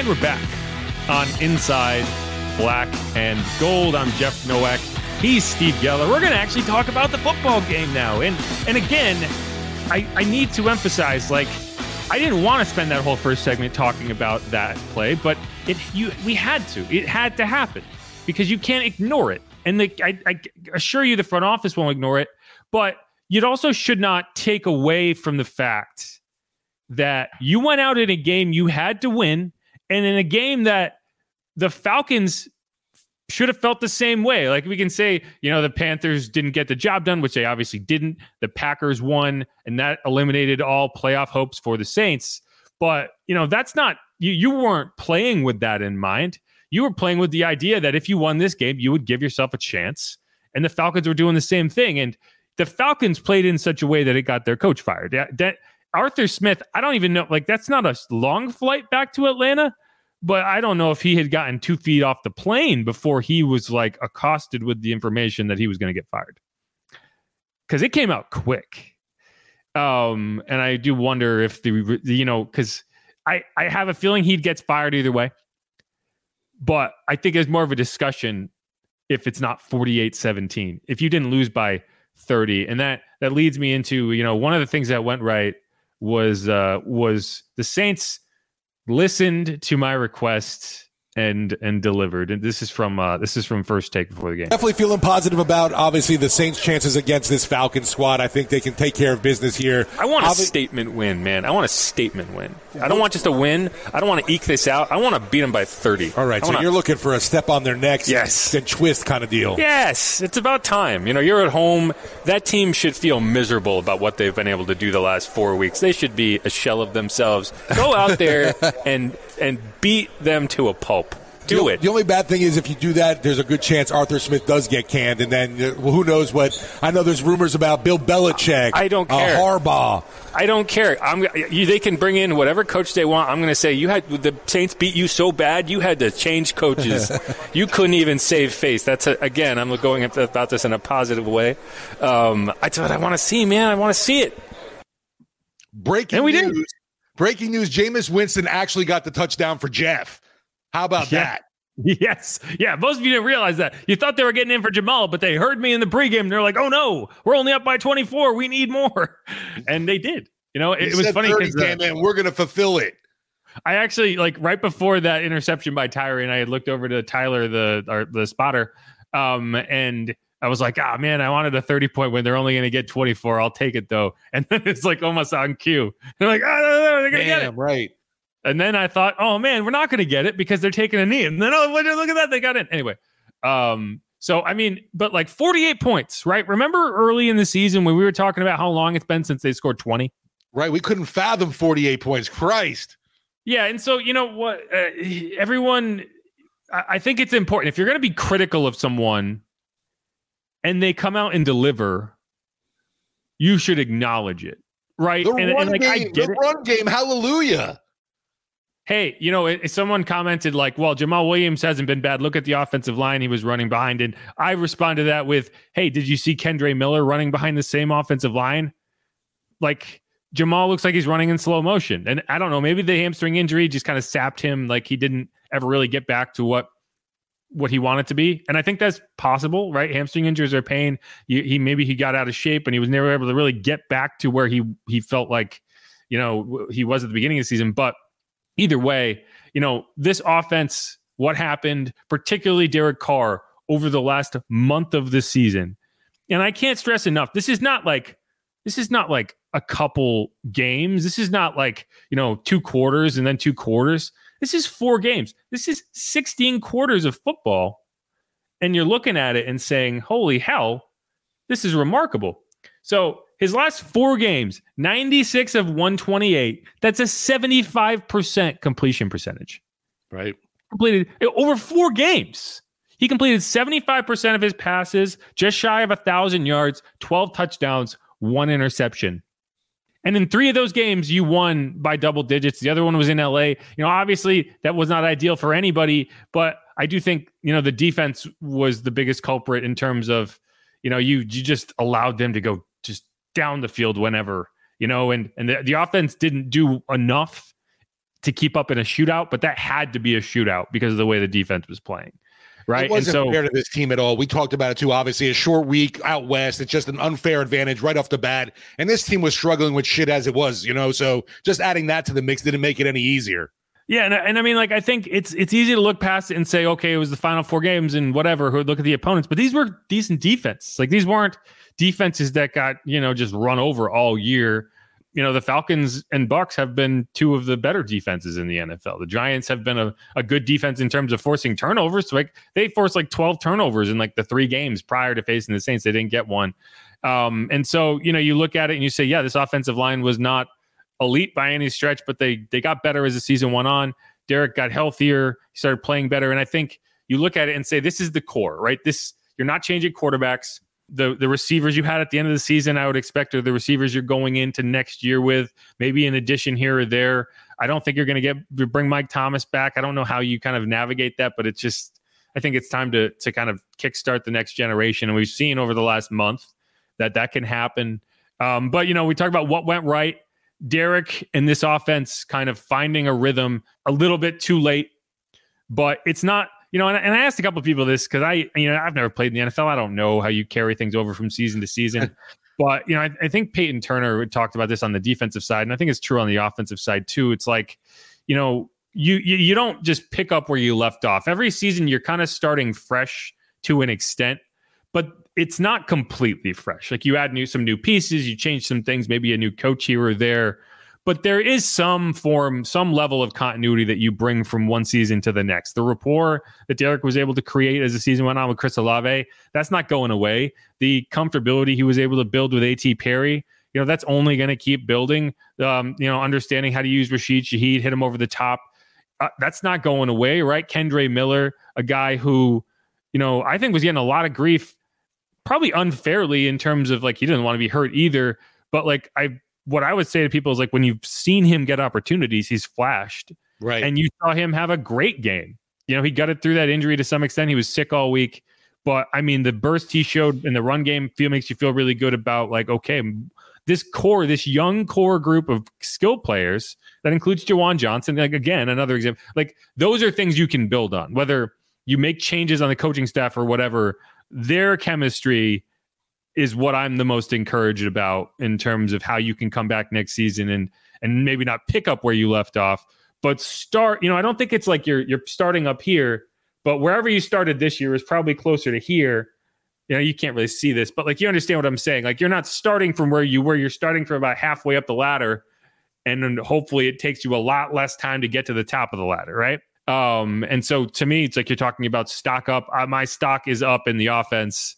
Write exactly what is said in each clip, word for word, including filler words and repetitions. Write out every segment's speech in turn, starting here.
And we're back on Inside Black and Gold. I'm Jeff Nowak. He's Steve Geller. We're going to actually talk about the football game now. And and again, I, I need to emphasize, like, I didn't want to spend that whole first segment talking about that play, but it you we had to. It had to happen because you can't ignore it. And the, I, I assure you the front office won't ignore it, but you also should not take away from the fact that you went out in a game you had to win, and in a game that the Falcons should have felt the same way. Like, we can say, you know, the Panthers didn't get the job done, which they obviously didn't. The Packers won, and that eliminated all playoff hopes for the Saints. But, you know, that's not, you, you weren't playing with that in mind. You were playing with the idea that if you won this game, you would give yourself a chance. And the Falcons were doing the same thing. And the Falcons played in such a way that it got their coach fired. That, that Arthur Smith, I don't even know, like, that's not a long flight back to Atlanta. But I don't know if he had gotten two feet off the plane before he was, like, accosted with the information that he was going to get fired. Because it came out quick. Um, and I do wonder if the, you know, because I, I have a feeling he gets fired either way. But I think it's more of a discussion if it's not forty-eight seventeen. If you didn't lose by thirty. And that, that leads me into, you know, one of the things that went right was uh, was the Saints listened to my request and and delivered. And this is from uh, this is from First Take before the game. Definitely feeling positive about, obviously, the Saints' chances against this Falcons squad. I think they can take care of business here. I want Obvi- a statement win, man. I want a statement win. I don't want just a win. I don't want to eke this out. I want to beat them by thirty. All right, so wanna- you're looking for a step on their necks, yes, and twist kind of deal. Yes, it's about time. You know, you're at home. That team should feel miserable about what they've been able to do the last four weeks. They should be a shell of themselves. Go out there and and beat them to a pulp. Do it. The only bad thing is if you do that, there's a good chance Arthur Smith does get canned, and then well, who knows what. I know there's rumors about Bill Belichick. I don't care. Uh, Harbaugh. I don't care. I'm, you, they can bring in whatever coach they want. I'm going to say, you had the Saints beat you so bad, you had to change coaches. You couldn't even save face. That's a, again, I'm going about this in a positive way. Um, that's what I want to see, man. I want to see it. Breaking and we news. Didn't. Breaking news, Jameis Winston actually got the touchdown for Jeff. How about yeah. that? Yes. Yeah, most of you didn't realize that. You thought they were getting in for Jamal, but they heard me in the pregame. They're like, oh, no, we're only up by twenty-four. We need more. And they did. You know, it, it was funny because uh, we're going to fulfill it. I actually, like, right before that interception by Tyrann, I had looked over to Tyler, the our, the spotter, um, and I was like, ah, man, I wanted a thirty-point win. They're only going to get twenty-four. I'll take it, though. And then it's, like, almost on cue. They're like, oh, no, no, they're going to get it. Right. And then I thought, oh, man, we're not going to get it because they're taking a knee. And then, oh, look at that. They got in. Anyway, um, so, I mean, but like forty-eight points, right? Remember early in the season when we were talking about how long it's been since they scored twenty? Right. We couldn't fathom forty-eight points. Christ. Yeah. And so, you know what? Uh, everyone, I, I think it's important. If you're going to be critical of someone and they come out and deliver, you should acknowledge it, right? The and, run, and like, game, I get the run game, hallelujah. Hey, you know, it, someone commented like, well, Jamal Williams hasn't been bad. Look at the offensive line he was running behind. And I responded to that with, hey, did you see Kendre Miller running behind the same offensive line? Like, Jamal looks like he's running in slow motion. And I don't know, maybe the hamstring injury just kind of sapped him. Like, he didn't ever really get back to what what he wanted to be. And I think that's possible, right? Hamstring injuries are pain. He, he maybe he got out of shape and he was never able to really get back to where he he felt like, you know, he was at the beginning of the season. But either way, you know, this offense, what happened, particularly Derek Carr over the last month of the season. And I can't stress enough, this is not like, this is not like a couple games. This is not like, you know, two quarters and then two quarters. This is four games. This is sixteen quarters of football. And you're looking at it and saying, holy hell, this is remarkable. So his last four games, ninety-six of one twenty-eight. That's a seventy-five percent completion percentage. Right. Completed over four games. He completed seventy-five percent of his passes, just shy of one thousand yards, twelve touchdowns, one interception. And in three of those games, you won by double digits. The other one was in L A. You know, obviously, that was not ideal for anybody. But I do think, you know, the defense was the biggest culprit in terms of, you know, you, you just allowed them to go just down the field whenever, you know, and, and the, the offense didn't do enough to keep up in a shootout, but that had to be a shootout because of the way the defense was playing. Right. It wasn't and so, fair to this team at all. We talked about it too. Obviously, a short week out west. It's just an unfair advantage right off the bat. And this team was struggling with shit as it was, you know. So just adding that to the mix didn't make it any easier. Yeah, and, and I mean, like, I think it's it's easy to look past it and say, okay, it was the final four games and whatever. Who look at the opponents, but these were decent defenses. Like, these weren't defenses that got, you know, just run over all year. You know, the Falcons and Bucks have been two of the better defenses in the N F L. The Giants have been a, a good defense in terms of forcing turnovers. So like, they forced like twelve turnovers in like the three games prior to facing the Saints. They didn't get one. Um, and so, you know, you look at it and you say, yeah, this offensive line was not elite by any stretch, but they they got better as the season went on. Derek got healthier, he started playing better. And I think you look at it and say, this is the core, right? This, you're not changing quarterbacks. The the receivers you had at the end of the season, I would expect, are the receivers you're going into next year with, maybe an addition here or there. I don't think you're going to get bring Mike Thomas back. I don't know how you kind of navigate that, but it's just, I think it's time to to kind of kickstart the next generation. And we've seen over the last month that that can happen. Um, but, you know, we talk about what went right. Derek and this offense kind of finding a rhythm a little bit too late, but it's not. You know, and, and I asked a couple of people this because I, you know, I've never played in the N F L. I don't know how you carry things over from season to season. But, you know, I, I think Peyton Turner talked about this on the defensive side, and I think it's true on the offensive side too. It's like, you know, you you, you don't just pick up where you left off. Every season you're kind of starting fresh to an extent, but it's not completely fresh. Like, you add new some new pieces, you change some things, maybe a new coach here or there. But there is some form, some level of continuity that you bring from one season to the next. The rapport that Derek was able to create as the season went on with Chris Olave, that's not going away. The comfortability he was able to build with A T. Perry, you know, that's only going to keep building. Um, you know, understanding how to use Rashid Shaheed, hit him over the top, uh, that's not going away, right? Kendre Miller, a guy who, you know, I think was getting a lot of grief, probably unfairly, in terms of like he didn't want to be hurt either. But like I. What I would say to people is, like, when you've seen him get opportunities, he's flashed. Right. And you saw him have a great game. You know, he gutted through that injury to some extent. He was sick all week. But, I mean, the burst he showed in the run game feel makes you feel really good about, like, okay, this core, this young core group of skill players that includes Juwan Johnson, like, again, another example. Like, those are things you can build on. Whether you make changes on the coaching staff or whatever, their chemistry is what I'm the most encouraged about in terms of how you can come back next season and and maybe not pick up where you left off, but start, you know, I don't think it's like you're you're starting up here, but wherever you started this year is probably closer to here. You know, you can't really see this, but like, you understand what I'm saying. Like, you're not starting from where you were, you're starting from about halfway up the ladder, and then hopefully it takes you a lot less time to get to the top of the ladder, right? Um, and so to me, it's like you're talking about stock up. Uh, my stock is up in the offense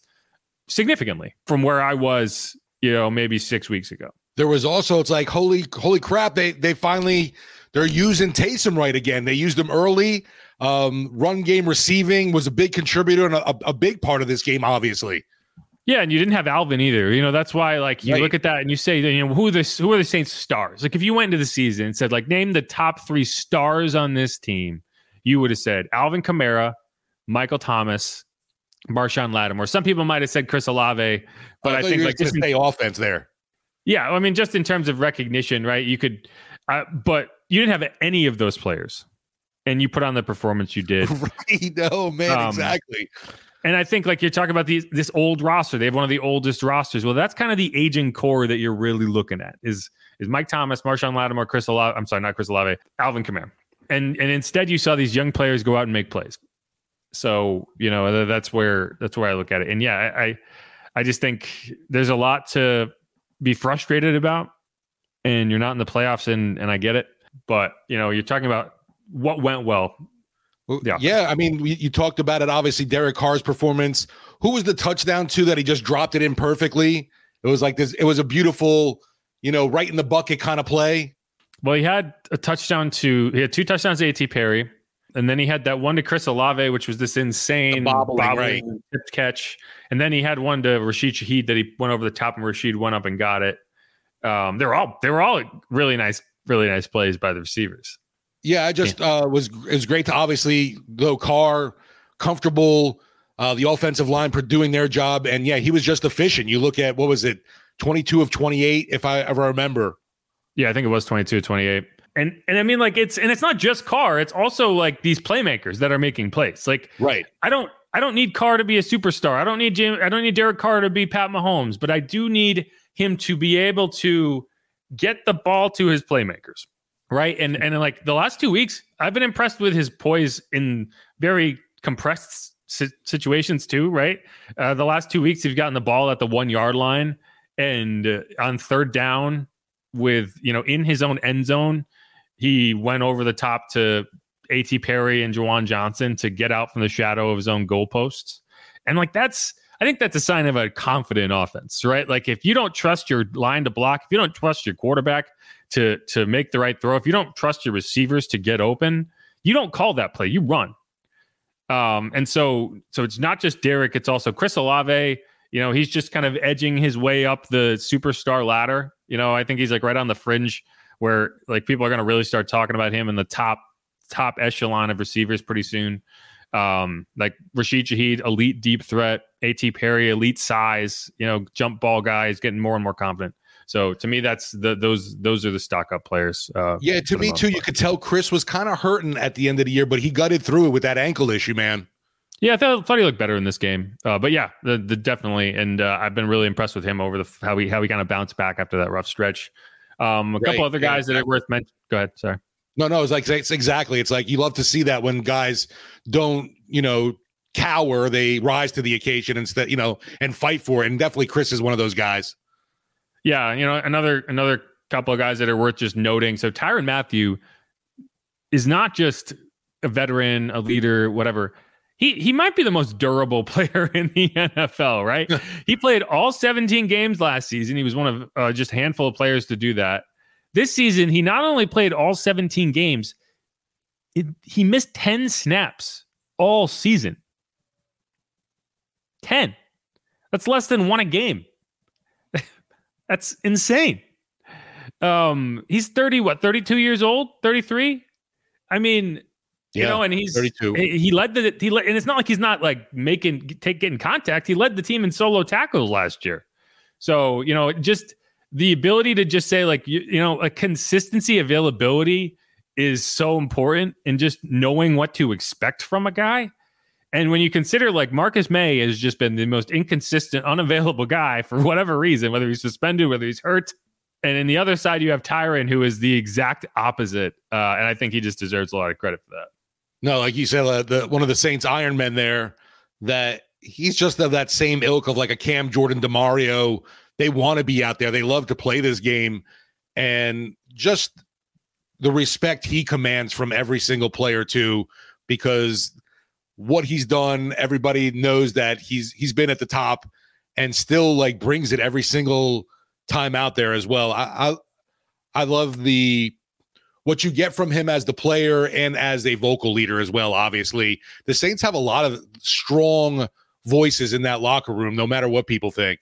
significantly from where I was, you know, maybe six weeks ago. There was also, it's like, holy, holy crap. They, they finally, they're using Taysom right again. They used him early. Um, run game receiving was a big contributor and a, a big part of this game, obviously. Yeah. And you didn't have Alvin either. You know, that's why, like, you right. look at that and you say, you know, who are the, who are the Saints stars? Like, if you went into the season and said, like, name the top three stars on this team, you would have said Alvin Kamara, Michael Thomas, Marshawn Lattimore. Some people might have said Chris Olave, but I, I think you like just stay offense there. Yeah, I mean, just in terms of recognition, right? You could, uh, but you didn't have any of those players, and you put on the performance you did. Right? No, man, um, exactly. And I think, like, you're talking about these this old roster. They have one of the oldest rosters. Well, that's kind of the aging core that you're really looking at. Is is Mike Thomas, Marshawn Lattimore, Chris Olave? I'm sorry, not Chris Olave, Alvin Kamara. And and instead, you saw these young players go out and make plays. So, you know, that's where that's where I look at it. And yeah, I, I I just think there's a lot to be frustrated about, and you're not in the playoffs, and and I get it. But, you know, you're talking about what went well. Yeah, yeah. I mean, you talked about it. Obviously, Derek Carr's performance. Who was the touchdown to that he just dropped it in perfectly? It was like this. It was a beautiful, you know, right in the bucket kind of play. Well, he had a touchdown to he had two touchdowns to A T. Perry. And then he had that one to Chris Olave, which was this insane bobbling, bobbling right. tipped catch. And then he had one to Rashid Shaheed that he went over the top, and Rashid went up and got it. Um, they were all they were all really nice, really nice plays by the receivers. Yeah, I just yeah. Uh, was it was great to obviously go Carr, comfortable, uh, the offensive line doing their job, and yeah, he was just efficient. You look at what was it, twenty-two of twenty-eight, if I ever remember. Yeah, I think it was twenty-two of twenty-eight. And and I mean, like, it's and it's not just Carr. It's also like these playmakers that are making plays. Like, right. I don't I don't need Carr to be a superstar. I don't need James, I don't need Derek Carr to be Pat Mahomes, but I do need him to be able to get the ball to his playmakers. Right. And and like the last two weeks, I've been impressed with his poise in very compressed si- situations, too. Right. Uh, the last two weeks, he's gotten the ball at the one yard line and uh, on third down with, you know, in his own end zone. He went over the top to A T. Perry and Juwan Johnson to get out from the shadow of his own goalposts. And like that's, I think that's a sign of a confident offense, right? Like if you don't trust your line to block, if you don't trust your quarterback to to make the right throw, if you don't trust your receivers to get open, you don't call that play, you run. Um, and so so it's not just Derek, it's also Chris Olave. You know, he's just kind of edging his way up the superstar ladder. You know, I think he's like right on the fringe where like people are going to really start talking about him in the top top echelon of receivers pretty soon. Um, like Rashid Shaheed, elite deep threat, A T. Perry, elite size, you know, jump ball guys getting more and more confident. So to me, that's the those those are the stock up players. Uh, yeah, to me too. Part. You could tell Chris was kind of hurting at the end of the year, but he gutted through it with that ankle issue, man. Yeah, I thought, thought he looked better in this game. Uh, but yeah, the, the definitely, and uh, I've been really impressed with him over the how he how he kind of bounced back after that rough stretch. Um, a right. couple other guys yeah. that are worth mentioning. Go ahead. Sorry. No, no. It's like it's exactly. It's like you love to see that when guys don't, you know, cower, they rise to the occasion instead, you know, and fight for it. And definitely, Chris is one of those guys. Yeah, you know, another another couple of guys that are worth just noting. So Tyrann Mathieu is not just a veteran, a leader, whatever. He he might be the most durable player in the N F L, right? He played all seventeen games last season. He was one of uh, just a handful of players to do that. This season, he not only played all seventeen games, it, he missed ten snaps all season. ten. That's less than one a game. That's insane. Um, he's thirty, what, thirty-two years old? thirty-three? I mean... You yeah, know, and he's thirty-two. He led the he led, and it's not like he's not like making take getting contact. He led the team in solo tackles last year, so you know, just the ability to just say like you, you know, a consistency, availability is so important, and just knowing what to expect from a guy. And when you consider like Marcus May has just been the most inconsistent, unavailable guy for whatever reason, whether he's suspended, whether he's hurt. And on the other side, you have Tyrann, who is the exact opposite, uh, and I think he just deserves a lot of credit for that. No, like you said, uh, the, one of the Saints Iron Men there, that he's just of that same ilk of like a Cam Jordan, DeMario. They want to be out there. They love to play this game. And just the respect he commands from every single player, too, because what he's done, everybody knows that he's he's been at the top and still like brings it every single time out there as well. I I, I love the... what you get from him as the player and as a vocal leader as well, obviously. The Saints have a lot of strong voices in that locker room, no matter what people think.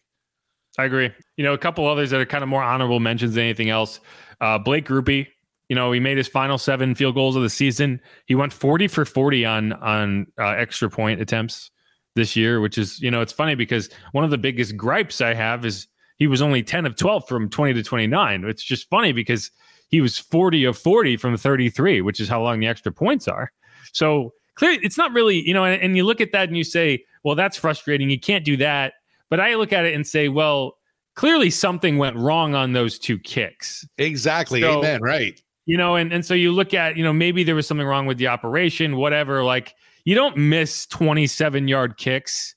I agree. You know, a couple others that are kind of more honorable mentions than anything else. Uh, Blake Grupe, you know, he made his final seven field goals of the season. He went forty for forty on, on uh, extra point attempts this year, which is, you know, it's funny because one of the biggest gripes I have is he was only ten of twelve from twenty to twenty-nine. It's just funny because he was forty of forty from thirty-three, which is how long the extra points are. So clearly it's not really, you know, and, and you look at that and you say, well, that's frustrating. You can't do that. But I look at it and say, well, clearly something went wrong on those two kicks. Exactly. So, amen. Right. You know, and, and so you look at, you know, maybe there was something wrong with the operation, whatever. Like you don't miss twenty-seven yard kicks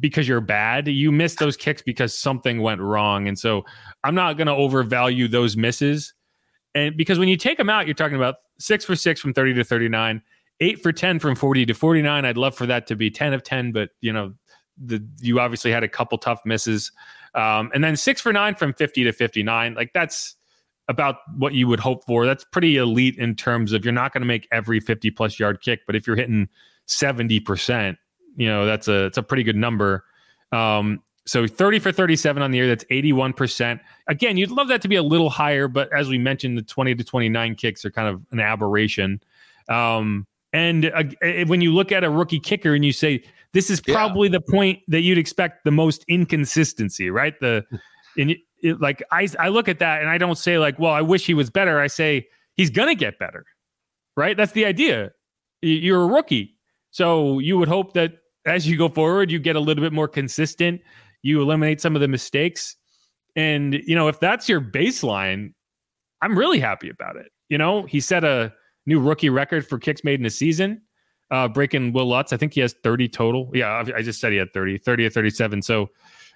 because you're bad. You miss those kicks because something went wrong. And so I'm not going to overvalue those misses. And because when you take them out, you're talking about six for six from thirty to thirty-nine, eight for ten from forty to forty-nine. I'd love for that to be ten of ten, but you know, the, you obviously had a couple tough misses. Um, and then six for nine from fifty to fifty-nine. Like that's about what you would hope for. That's pretty elite in terms of you're not going to make every fifty plus yard kick, but if you're hitting seventy percent, you know, that's a, it's a pretty good number. Um, So thirty for thirty-seven on the year, that's eighty-one percent. Again, you'd love that to be a little higher, but as we mentioned, the twenty to twenty-nine kicks are kind of an aberration. Um, and uh, when you look at a rookie kicker and you say, this is probably yeah. the point that you'd expect the most inconsistency, right? The and it, like I, I look at that and I don't say like, well, I wish he was better. I say he's going to get better, right? That's the idea. You're a rookie. So you would hope that as you go forward, you get a little bit more consistent. You eliminate some of the mistakes. And, you know, if that's your baseline, I'm really happy about it. You know, he set a new rookie record for kicks made in a season, uh, breaking Will Lutz. I think he has thirty total. Yeah, I just said he had thirty, thirty or thirty-seven. So,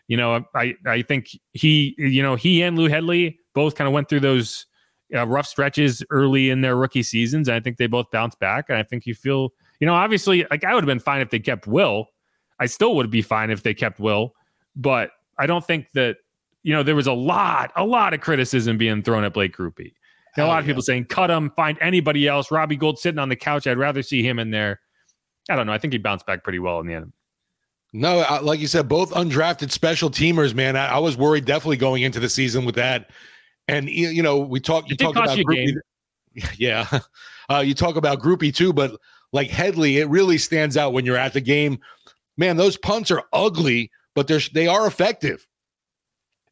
you know, I, I think he, you know, he and Lou Hedley both kind of went through those uh, rough stretches early in their rookie seasons. And I think they both bounced back. And I think you feel, you know, obviously, like I would have been fine if they kept Will. I still would be fine if they kept Will. But I don't think that, you know, there was a lot, a lot of criticism being thrown at Blake Grupe. And a lot oh, of people yeah. saying, cut him, find anybody else. Robbie Gould sitting on the couch. I'd rather see him in there. I don't know. I think he bounced back pretty well in the end. No, I, like you said, both undrafted special teamers, man. I, I was worried definitely going into the season with that. And, you, you know, we talk, you talk about Grupe. Yeah. Uh, you talk about Grupe too, but like Hedley, it really stands out when you're at the game. Man, those punts are ugly, but they're, they are effective.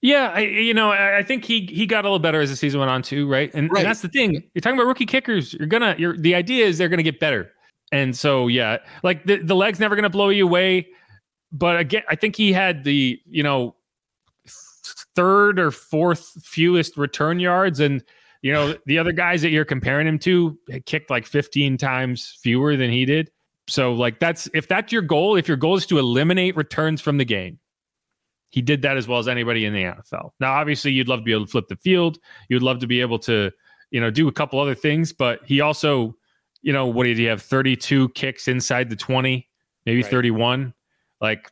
Yeah, I, you know, I think he he got a little better as the season went on too, right? And, right? and that's the thing. You're talking about rookie kickers. You're gonna. You're the idea is they're gonna get better. And so yeah, like the, the leg's never gonna blow you away. But again, I think he had the you know third or fourth fewest return yards, and you know the other guys that you're comparing him to had kicked like fifteen times fewer than he did. So like that's if that's your goal, if your goal is to eliminate returns from the game. He did that as well as anybody in the N F L. Now, obviously, you'd love to be able to flip the field. You'd love to be able to, you know, do a couple other things. But he also, you know, what did he have? thirty-two kicks inside the twenty, maybe right. thirty-one. Like,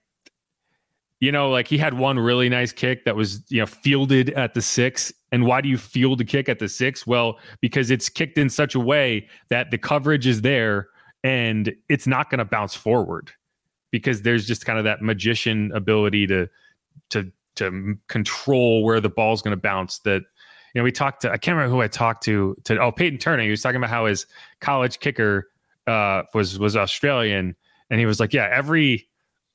you know, like he had one really nice kick that was, you know, fielded at the six. And why do you field a kick at the six? Well, because it's kicked in such a way that the coverage is there and it's not going to bounce forward because there's just kind of that magician ability to, to to control where the ball's going to bounce. That, you know, we talked to, I can't remember who I talked to, to oh, Peyton Turner. He was talking about how his college kicker uh, was, was Australian. And he was like, yeah, every,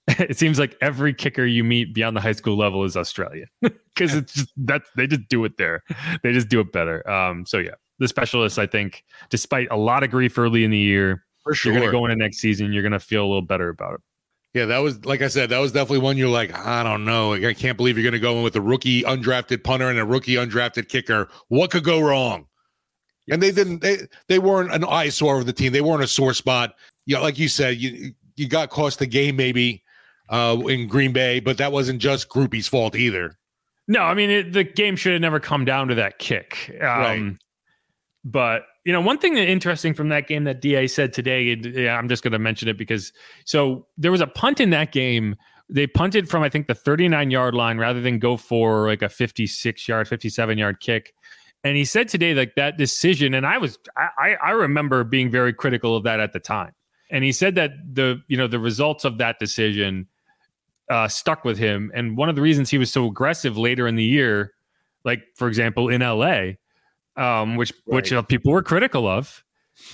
it seems like every kicker you meet beyond the high school level is Australian because it's just, that's, they just do it there. They just do it better. Um, so yeah, the specialists, I think, despite a lot of grief early in the year, for sure, you're going to go into next season, you're going to feel a little better about it. Yeah, that was, like I said, that was definitely one you're like, I don't know. I can't believe you're going to go in with a rookie undrafted punter and a rookie undrafted kicker. What could go wrong? Yes. And they didn't, they they weren't an eyesore of the team. They weren't a sore spot. You know, like you said, you you got cost the game maybe uh, in Green Bay, but that wasn't just Grupe's fault either. No, I mean, it, the game should have never come down to that kick. Um, right. But, you know, one thing that interesting from that game that D A said today, and yeah, I'm just going to mention it because so there was a punt in that game. They punted from, I think, the thirty-nine yard line rather than go for like a fifty-six yard, fifty-seven yard kick. And he said today, like that decision. And I was I, I remember being very critical of that at the time. And he said that the, you know, the results of that decision uh, stuck with him. And one of the reasons he was so aggressive later in the year, like, for example, in L A, Um, which which right. people were critical of,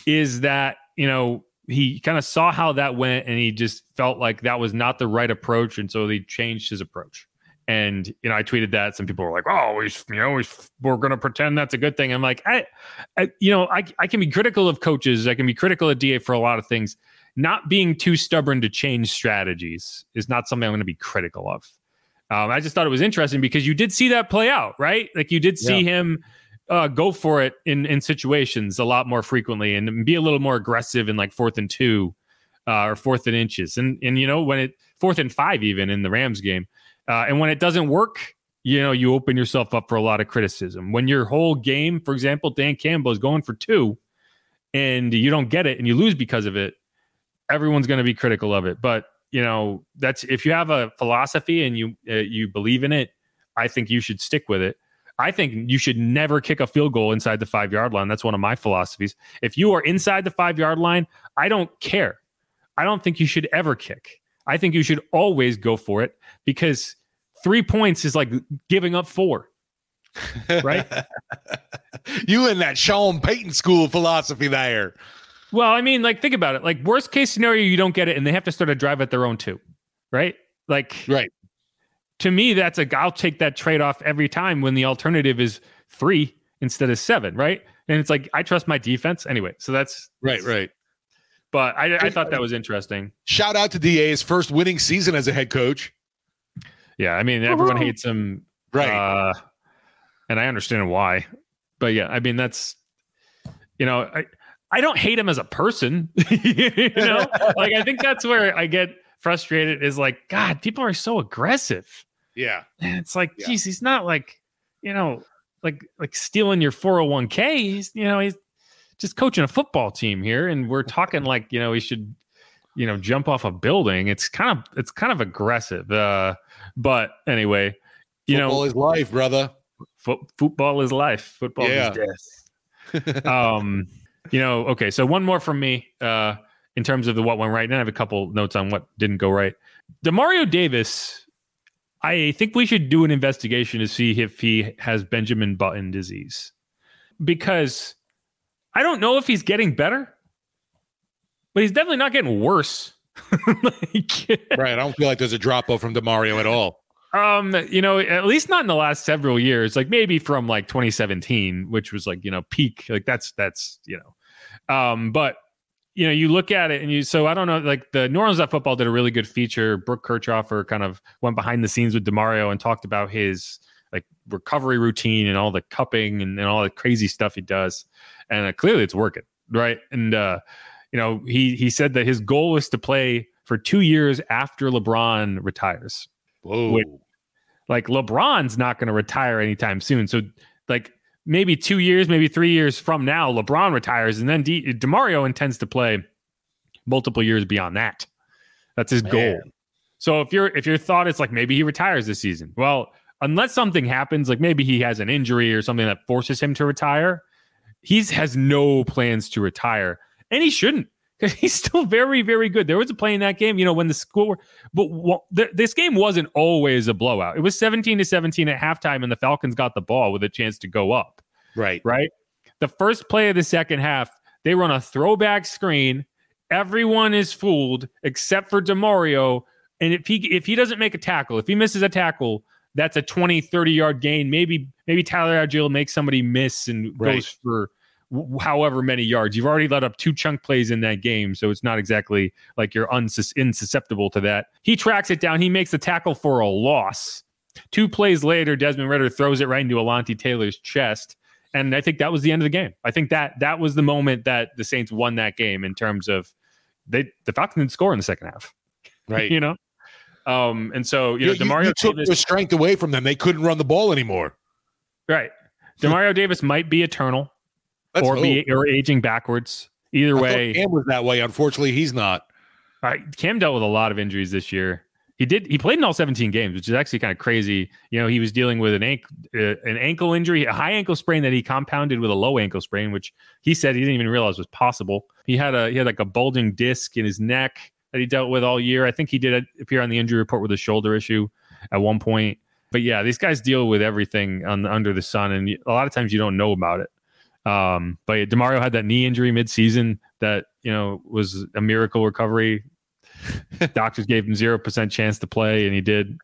is that, you know, he kind of saw how that went and he just felt like that was not the right approach. And so he changed his approach. And, you know, I tweeted that. Some people were like, oh, he's, you know, he's, we're going to pretend that's a good thing. I'm like, I, I you know, I, I can be critical of coaches. I can be critical of D A for a lot of things. Not being too stubborn to change strategies is not something I'm going to be critical of. Um, I just thought it was interesting because you did see that play out, right? Like you did see yeah. him Uh, go for it in, in situations a lot more frequently and be a little more aggressive in like fourth and two uh, or fourth and inches. And, and, you know, when it fourth and five, even in the Rams game. Uh, and when it doesn't work, you know, you open yourself up for a lot of criticism when your whole game, for example, Dan Campbell is going for two and you don't get it and you lose because of it. Everyone's going to be critical of it. But, you know, that's if you have a philosophy and you, uh, you believe in it, I think you should stick with it. I think you should never kick a field goal inside the five-yard line. That's one of my philosophies. If you are inside the five-yard line, I don't care. I don't think you should ever kick. I think you should always go for it because three points is like giving up four, right? You in that Sean Payton school philosophy there. Well, I mean, like, think about it. Like, worst-case scenario, you don't get it, and they have to start a drive at their own two, right? Like, right. To me, that's a, I'll take that trade off every time when the alternative is three instead of seven, right? And it's like, I trust my defense anyway. So that's right. That's, right. But I, I thought that was interesting. Shout out to D A's first winning season as a head coach. Yeah. I mean, everyone hates him. Right. Uh, and I understand why, but yeah, I mean, that's, you know, I, I don't hate him as a person, you know, like, I think that's where I get frustrated is like, God, people are so aggressive. Yeah. And it's like, yeah. geez, he's not like, you know, like, like stealing your four oh one k. He's, you know, he's just coaching a football team here. And we're talking like, you know, he should, you know, jump off a building. It's kind of, it's kind of aggressive. Uh, but anyway, you football know, is life, brother. Fo- football is life. Football yeah. is death. um, You know, okay, so one more from me uh, in terms of the what went right. And I have a couple notes on what didn't go right. DeMario Davis, I think we should do an investigation to see if he has Benjamin Button disease. Because I don't know if he's getting better, but he's definitely not getting worse. like, right, I don't feel like there's a drop-off from DeMario at all. Um, you know, at least not in the last several years, like maybe from like twenty seventeen, which was like, you know, peak, like that's, that's, you know, um, but you know, you look at it and you, so I don't know, like the New Orleans football did a really good feature. Brooke Kirchhofer kind of went behind the scenes with DeMario and talked about his like recovery routine and all the cupping and, and all the crazy stuff he does. And uh, clearly it's working. Right. And, uh, you know, he, he said that his goal was to play for two years after LeBron retires. Whoa. Which, like LeBron's not going to retire anytime soon. So like maybe two years, maybe three years from now, LeBron retires. And then De- DeMario intends to play multiple years beyond that. That's his Man. goal. So if you're, if your thought is like, maybe he retires this season, well, unless something happens, like maybe he has an injury or something that forces him to retire. He's has no plans to retire and he shouldn't. Because he's still very, very good. There was a play in that game, you know, when the score, but well, th- this game wasn't always a blowout. It was seventeen to seventeen at halftime, and the Falcons got the ball with a chance to go up. Right. Right. The first play of the second half, they run a throwback screen. Everyone is fooled except for DeMario. And if he if he doesn't make a tackle, if he misses a tackle, that's a twenty, thirty-yard gain. Maybe maybe Tyler Algier makes somebody miss and right. goes for however many yards. You've already let up two chunk plays in that game, so it's not exactly like you're unsus- insusceptible to that. He tracks it down. He makes a tackle for a loss. Two plays later, Desmond Ritter throws it right into Alontae Taylor's chest, and I think that was the end of the game. I think that that was the moment that the Saints won that game in terms of they the Falcons didn't score in the second half. Right. you know? Um, and so, you yeah, know, DeMario you, you took Davis, the strength away from them. They couldn't run the ball anymore. Right. DeMario Davis might be eternal. Let's or hope. be or aging backwards. Either I way, Cam was that way. Unfortunately, he's not. All right, Cam dealt with a lot of injuries this year. He did. He played in all seventeen games, which is actually kind of crazy. You know, he was dealing with an ankle, uh, an ankle injury, a high ankle sprain that he compounded with a low ankle sprain, which he said he didn't even realize was possible. He had a he had like a bulging disc in his neck that he dealt with all year. I think he did appear on the injury report with a shoulder issue at one point. But yeah, these guys deal with everything on under the sun, and a lot of times you don't know about it. Um, but DeMario had that knee injury mid-season that, you know, was a miracle recovery. Doctors gave him zero percent chance to play, and he did.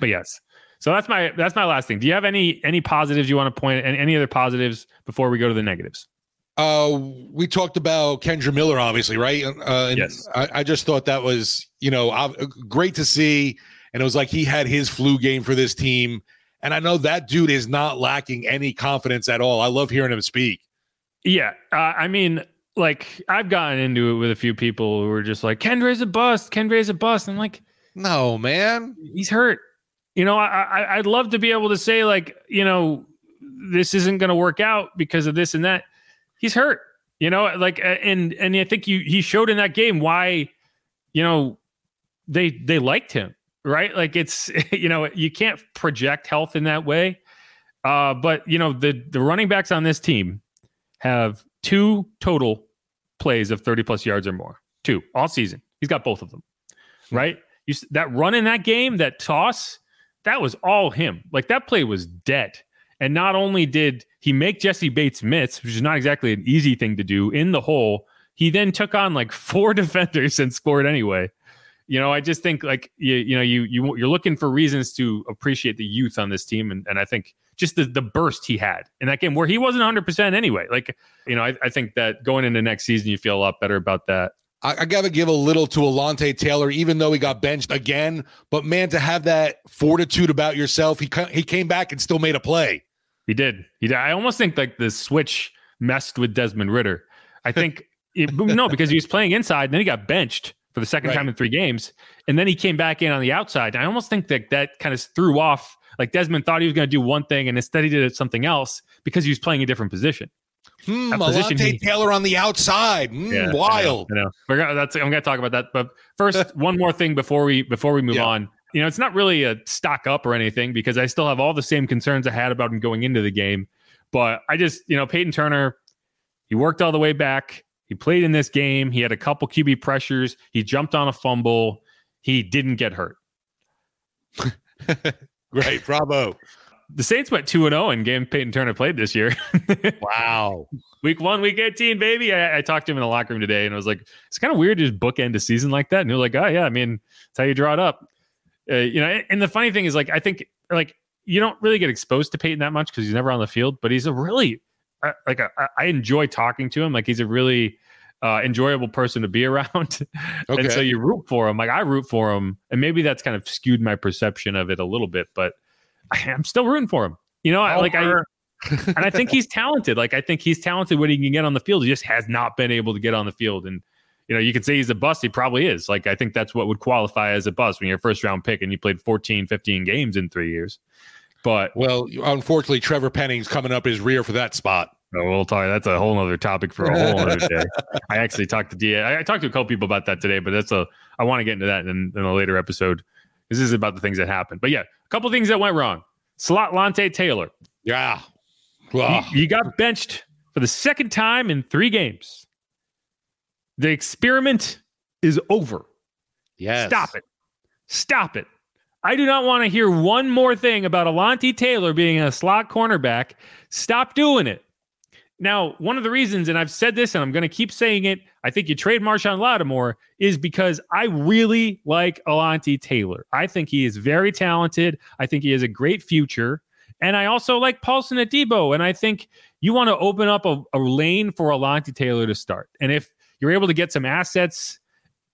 But yes, so that's my that's my last thing. Do you have any any positives you want to point at, and any other positives before we go to the negatives? Uh, we talked about Kendre Miller, obviously, right? Uh, and yes. I, I just thought that was, you know, great to see. And it was like he had his flu game for this team. And I know that dude is not lacking any confidence at all. I love hearing him speak. Yeah. Uh, I mean, like, I've gotten into it with a few people who were just like, Kendre's a bust. Kendre's a bust. I'm like, no, man. He's hurt. You know, I, I, I'd love to be able to say, like, you know, this isn't going to work out because of this and that. He's hurt. You know, like, and and I think you he showed in that game why, you know, they they liked him. Right. Like it's, you know, you can't project health in that way. Uh, but, you know, the, the running backs on this team have two total plays of thirty plus yards or more. Two all season. He's got both of them. Right. You, that run in that game, that toss, that was all him. Like that play was dead. And not only did he make Jesse Bates miss, which is not exactly an easy thing to do in the hole, he then took on like four defenders and scored anyway. you know, I just think like, you, you know, you, you, you're looking for reasons to appreciate the youth on this team. And, and I think just the, the burst he had in that game where he wasn't one hundred percent anyway. Like, you know, I, I think that going into next season, you feel a lot better about that. I, I got to give a little to Alontae Taylor, even though he got benched again. But, man, to have that fortitude about yourself, he he came back and still made a play. He did. He did. I almost think like the switch messed with Desmond Ritter. I think, it, no, because he was playing inside, and then he got benched for the second right. time in three games. And then he came back in on the outside. I almost think that that kind of threw off. Like Desmond thought he was going to do one thing, and instead he did something else because he was playing a different position. Hmm, Alontae Taylor on the outside. Mm, yeah, wild. I know, I know. We're gonna, that's, I'm going to talk about that. But first, one more thing before we before we move yeah. on. You know, it's not really a stock up or anything because I still have all the same concerns I had about him going into the game. But I just, you know, Peyton Turner, he worked all the way back. He played in this game. He had a couple Q B pressures. He jumped on a fumble. He didn't get hurt. Great. Bravo. The Saints went two and oh in game Peyton Turner played this year. Wow. Week one, week eighteen, baby. I, I talked to him in the locker room today, and I was like, it's kind of weird to just bookend a season like that. And they're like, oh, yeah, I mean, that's how you draw it up. Uh, you know, and the funny thing is, like, I think, like, you don't really get exposed to Peyton that much because he's never on the field, but he's a really, uh, like, a, I enjoy talking to him. Like, he's a really uh, enjoyable person to be around. Okay. And so you root for him. Like, I root for him. And maybe that's kind of skewed my perception of it a little bit, but I'm still rooting for him, you know. I, like I, and I think he's talented. Like I think he's talented when he can get on the field. He just has not been able to get on the field, and you know, you could say he's a bust. He probably is. Like I think that's what would qualify as a bust when you're a first round pick and you played fourteen, fifteen games in three years. But well, unfortunately, Trevor Penning's coming up his rear for that spot. No, we'll talk. That's a whole other topic for a whole other day. I actually talked to D. I, I talked to a couple people about that today, but that's a. I want to get into that in, in a later episode. This is about the things that happened. But yeah, a couple of things that went wrong. Slot Alontae Taylor. Yeah. Wow. You, you got benched for the second time in three games. The experiment is over. Yes. Stop it. Stop it. I do not want to hear one more thing about Alontae Taylor being a slot cornerback. Stop doing it. Now, one of the reasons, and I've said this and I'm going to keep saying it, I think you trade Marshawn Lattimore is because I really like Alontae Taylor. I think he is very talented. I think he has a great future. And I also like Paulson Adebo. And I think you want to open up a, a lane for Alontae Taylor to start. And if you're able to get some assets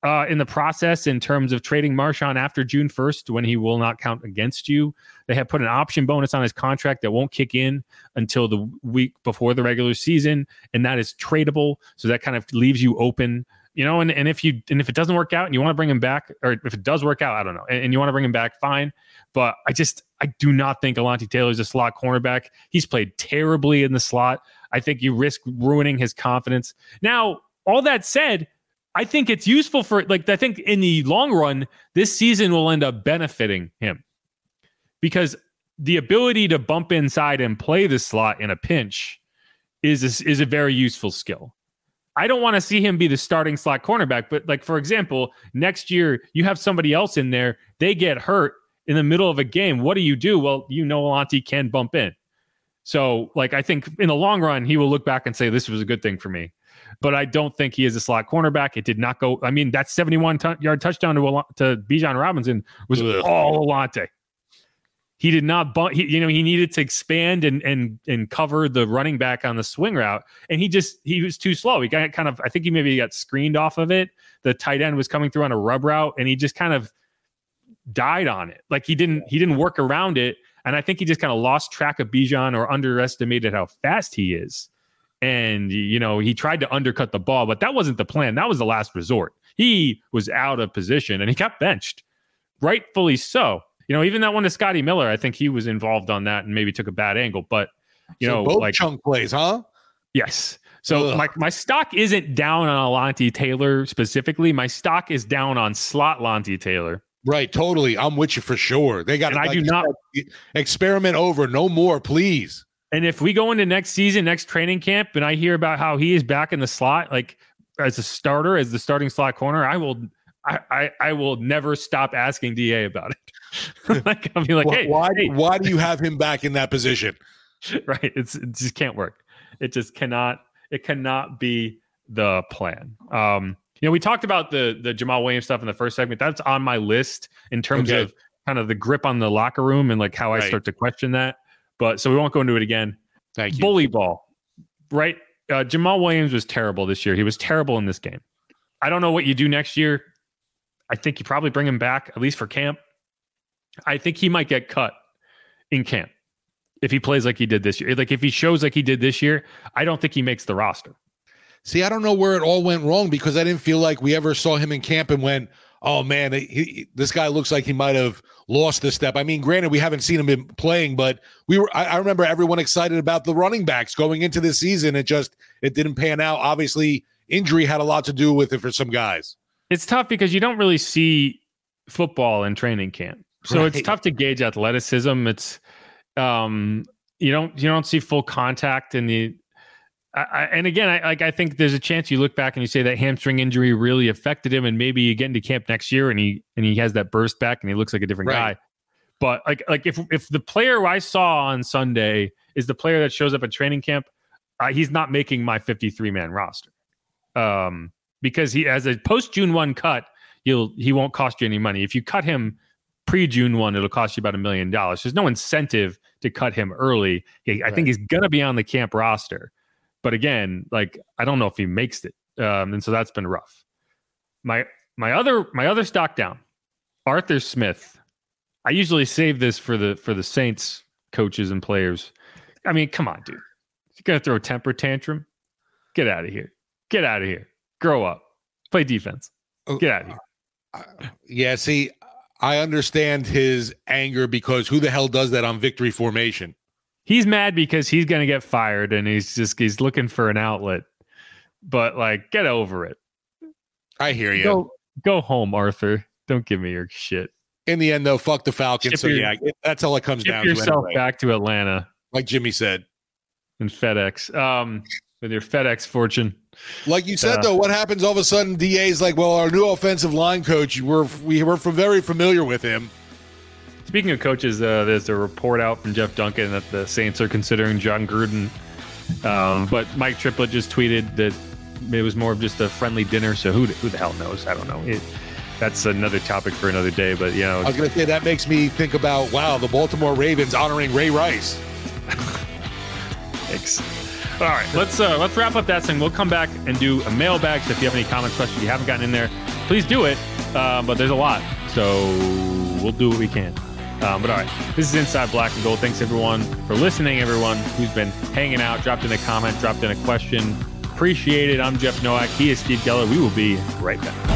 uh, in the process in terms of trading Marshawn after June first, when he will not count against you, they have put an option bonus on his contract that won't kick in until the week before the regular season, and that is tradable. So that kind of leaves you open, you know, and, and if you and if it doesn't work out and you want to bring him back, or if it does work out, I don't know, and, and you want to bring him back, fine. But I just, I do not think Alontae Taylor is a slot cornerback. He's played terribly in the slot. I think you risk ruining his confidence. Now, all that said, I think it's useful for, like, I think in the long run, this season will end up benefiting him because the ability to bump inside and play the slot in a pinch is a, is a very useful skill. I don't want to see him be the starting slot cornerback, but, like, for example, next year you have somebody else in there, they get hurt in the middle of a game. What do you do? Well, you know, Alontae can bump in. So, like, I think in the long run, he will look back and say, this was a good thing for me. But I don't think he is a slot cornerback. It did not go. I mean, that seventy-one-yard t- touchdown to to Bijan Robinson was Ugh. all Alontae. He did not bump. He, you know, he needed to expand and and and cover the running back on the swing route, and he just he was too slow. He got kind of. I think he maybe got screened off of it. The tight end was coming through on a rub route, and he just kind of died on it. Like he didn't he didn't work around it, and I think he just kind of lost track of Bijan or underestimated how fast he is. And, you know, he tried to undercut the ball, but that wasn't the plan. That was the last resort. He was out of position and he got benched, rightfully so. You know, even that one to Scotty Miller, I think he was involved on that and maybe took a bad angle. But, you so know, both like chunk plays, huh? Yes. So my, my stock isn't down on Alontae Taylor specifically. My stock is down on slot Alontae Taylor. Right. Totally. I'm with you for sure. They got to like, I do not experiment over. No more, please. And if we go into next season, next training camp, and I hear about how he is back in the slot, like as a starter, as the starting slot corner, I will, I, I, I will never stop asking D A about it. Like I'll be like, why, hey, why, hey. why do you have him back in that position? Right, it's it just can't work. It just cannot. It cannot be the plan. Um, You know, we talked about the the Jamal Williams stuff in the first segment. That's on my list in terms okay. of kind of the grip on the locker room and like how right. I start to question that. But so we won't go into it again. Thank you. Bully ball, right? Uh, Jamal Williams was terrible this year. He was terrible in this game. I don't know what you do next year. I think you probably bring him back, at least for camp. I think he might get cut in camp if he plays like he did this year. Like if he shows like he did this year, I don't think he makes the roster. See, I don't know where it all went wrong because I didn't feel like we ever saw him in camp and went, oh, man, he, he, this guy looks like he might have lost this step. I mean, granted, we haven't seen him in playing, but we were. I, I remember everyone excited about the running backs going into this season. It just it didn't pan out. Obviously, injury had a lot to do with it for some guys. It's tough because you don't really see football in training camp. So right. It's tough to gauge athleticism. It's um, you don't you don't see full contact in the. I, I, and again, I like. I think there's a chance you look back and you say that hamstring injury really affected him, and maybe you get into camp next year and he and he has that burst back and he looks like a different right. guy. But like, like if if the player I saw on Sunday is the player that shows up at training camp, uh, he's not making my fifty-three man roster um, because he as a post June one cut, you'll he won't cost you any money. If you cut him pre June one, it'll cost you about a million dollars. There's no incentive to cut him early. He, I right. think he's gonna be on the camp roster. But again, like I don't know if he makes it, um, and so that's been rough. My my other my other stock down, Arthur Smith. I usually save this for the for the Saints coaches and players. I mean, come on, dude, you're gonna throw a temper tantrum. Get out of here. Get out of here. Grow up. Play defense. Get out of here. Uh, uh, yeah, see, I understand his anger because who the hell does that on victory formation? He's mad because he's going to get fired and he's just, he's looking for an outlet, but like, get over it. I hear you. Go, go home, Arthur. Don't give me your shit. In the end though, fuck the Falcons. Ship so your, yeah, that's all it comes down to. Ship yourself anyway. Back to Atlanta. Like Jimmy said. And FedEx. Um, with your FedEx fortune. Like you said, uh, though, what happens all of a sudden? D A's like, well, our new offensive line coach, we're, we were very familiar with him. Speaking of coaches, uh, there's a report out from Jeff Duncan that the Saints are considering John Gruden. Um, but Mike Triplett just tweeted that it was more of just a friendly dinner. So who, who the hell knows? I don't know. It, that's another topic for another day. But, you know, I was going to say that makes me think about, wow, the Baltimore Ravens honoring Ray Rice. Thanks. All right, let's uh, let's wrap up that thing. We'll come back and do a mailbag. So if you have any comments, questions you haven't gotten in there, please do it. Uh, but there's a lot. So we'll do what we can. Um, but all right, this is Inside Black and Gold. Thanks, everyone, for listening, everyone who's been hanging out, dropped in a comment, dropped in a question. Appreciate it. I'm Jeff Nowak. He is Steve Geller. We will be right back.